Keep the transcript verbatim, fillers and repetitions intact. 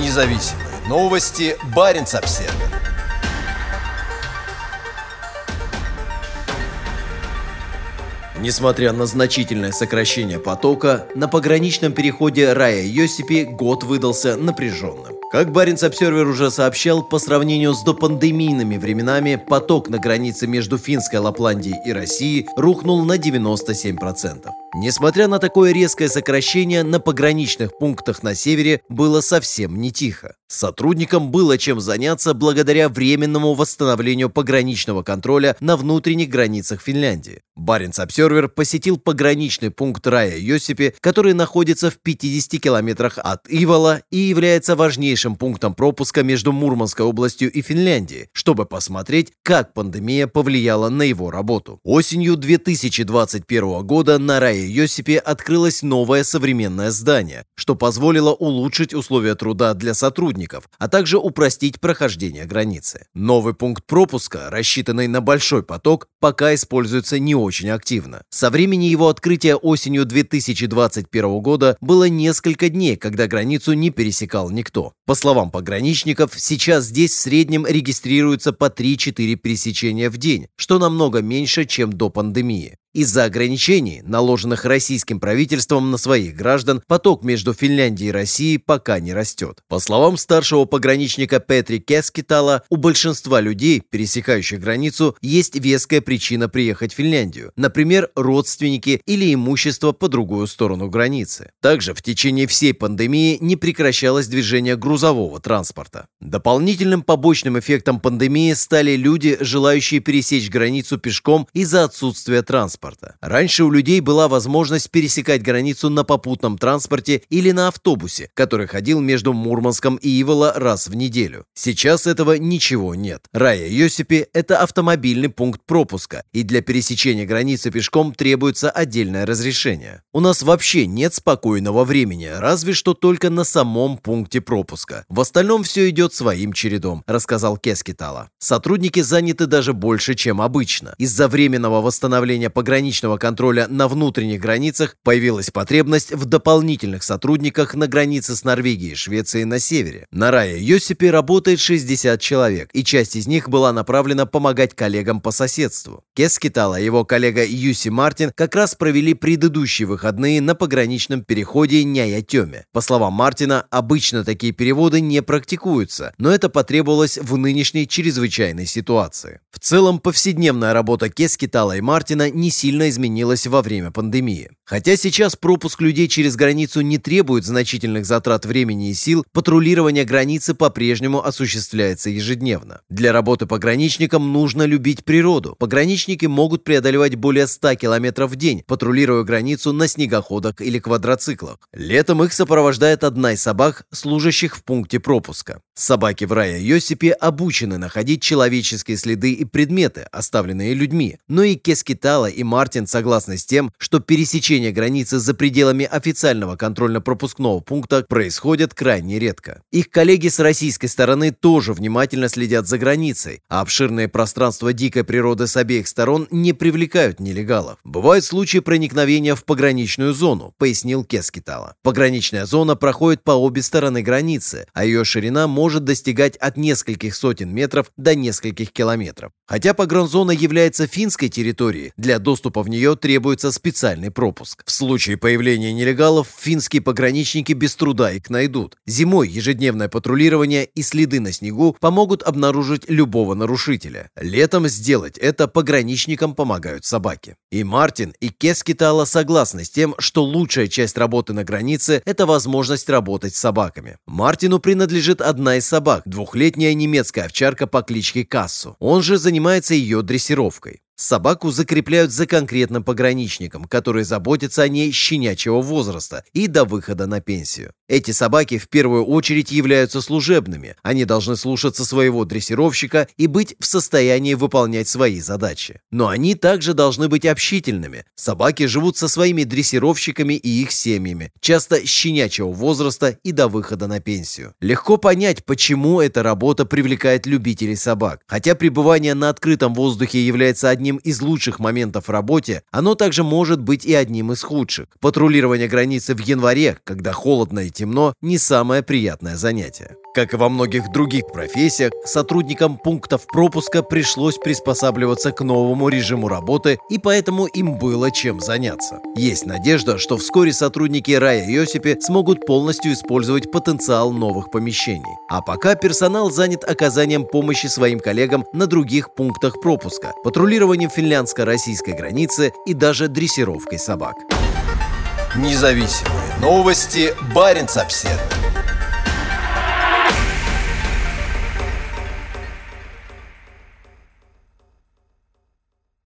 Независимые новости. Баренц-обсервер. Несмотря на значительное сокращение потока, на пограничном переходе Райя-Йоосеппи год выдался напряженным. Как Баренц-обсервер уже сообщал, по сравнению с допандемийными временами поток на границе между Финской Лапландией и Россией рухнул на девяносто семь процентов. Несмотря на такое резкое сокращение, на пограничных пунктах на севере было совсем не тихо. Сотрудникам было чем заняться благодаря временному восстановлению пограничного контроля на внутренних границах Финляндии. Баренц-обсервер посетил пограничный пункт Райя-Йоосеппи, который находится в пятидесяти километрах от Ивало и является важнейшим пунктом пропуска между Мурманской областью и Финляндией, чтобы посмотреть, как пандемия повлияла на его работу. Осенью две тысячи двадцать первого года на Райя-Йоосеппи открылось новое современное здание, что позволило улучшить условия труда для сотрудников, а также упростить прохождение границы. Новый пункт пропуска, рассчитанный на большой поток, пока используется не очень активно. Со времени его открытия осенью две тысячи двадцать первого года было несколько дней, когда границу не пересекал никто. По словам пограничников, сейчас здесь в среднем регистрируется по три-четыре пересечения в день, что намного меньше, чем до пандемии. Из-за ограничений, наложенных российским правительством на своих граждан, поток между Финляндией и Россией пока не растет. По словам старшего пограничника Петри Кескитало, у большинства людей, пересекающих границу, есть веская причина приехать в Финляндию, например, родственники или имущество по другую сторону границы. Также в течение всей пандемии не прекращалось движение грузового транспорта. Дополнительным побочным эффектом пандемии стали люди, желающие пересечь границу пешком из-за отсутствия транспорта. Раньше у людей была возможность пересекать границу на попутном транспорте или на автобусе, который ходил между Мурманском и Ивало раз в неделю. Сейчас этого ничего нет. Райя-Йоосеппи – это автомобильный пункт пропуска, и для пересечения границы пешком требуется отдельное разрешение. У нас вообще нет спокойного времени, разве что только на самом пункте пропуска. В остальном все идет своим чередом, рассказал Кескитало. Сотрудники заняты даже больше, чем обычно. Из-за временного восстановления пограничных пограничного контроля на внутренних границах появилась потребность в дополнительных сотрудниках на границе с Норвегией и Швецией на севере. На Райя-Йоосеппи работает шестьдесят человек, и часть из них была направлена помогать коллегам по соседству. Кескитало и его коллега Юсси Мартин как раз провели предыдущие выходные на пограничном переходе Няятёме. По словам Мартина, обычно такие переводы не практикуются, но это потребовалось в нынешней чрезвычайной ситуации. В целом, повседневная работа Кескитало и Мартина не сильно изменилась во время пандемии. Хотя сейчас пропуск людей через границу не требует значительных затрат времени и сил, патрулирование границы по-прежнему осуществляется ежедневно. Для работы пограничникам нужно любить природу. Пограничники могут преодолевать более ста километров в день, патрулируя границу на снегоходах или квадроциклах. Летом их сопровождает одна из собак, служащих в пункте пропуска. Собаки в Райя-Йоосеппи обучены находить человеческие следы и предметы, оставленные людьми, но и Кескитало и Мартин согласны с тем, что пересечение границы за пределами официального контрольно-пропускного пункта происходит крайне редко. Их коллеги с российской стороны тоже внимательно следят за границей, а обширные пространства дикой природы с обеих сторон не привлекают нелегалов. Бывают случаи проникновения в пограничную зону, пояснил Кескитало. Пограничная зона проходит по обе стороны границы, а ее ширина может достигать от нескольких сотен метров до нескольких километров. Хотя погранзона является финской территорией, для доступа в нее требуется специальный пропуск. В случае появления нелегалов финские пограничники без труда их найдут. Зимой ежедневное патрулирование и следы на снегу помогут обнаружить любого нарушителя. Летом сделать это пограничникам помогают собаки. И Мартин, и Кескитало согласны с тем, что лучшая часть работы на границе – это возможность работать с собаками. Мартину принадлежит одна из собак – двухлетняя немецкая овчарка по кличке Кассу. Он же занимается ее дрессировкой. Собаку закрепляют за конкретным пограничником, который заботится о ней с щенячьего возраста и до выхода на пенсию. Эти собаки в первую очередь являются служебными, они должны слушаться своего дрессировщика и быть в состоянии выполнять свои задачи. Но они также должны быть общительными. Собаки живут со своими дрессировщиками и их семьями, часто с щенячьего возраста и до выхода на пенсию. Легко понять, почему эта работа привлекает любителей собак. Хотя пребывание на открытом воздухе является одним из лучших моментов в работе, оно также может быть и одним из худших. Патрулирование границы в январе, когда холодно и темно, темно, не самое приятное занятие. Как и во многих других профессиях, сотрудникам пунктов пропуска пришлось приспосабливаться к новому режиму работы, и поэтому им было чем заняться. Есть надежда, что вскоре сотрудники Райя-Йоосеппи смогут полностью использовать потенциал новых помещений. А пока персонал занят оказанием помощи своим коллегам на других пунктах пропуска, патрулированием финляндско-российской границы и даже дрессировкой собак. Независимые новости Баренц-обсервер.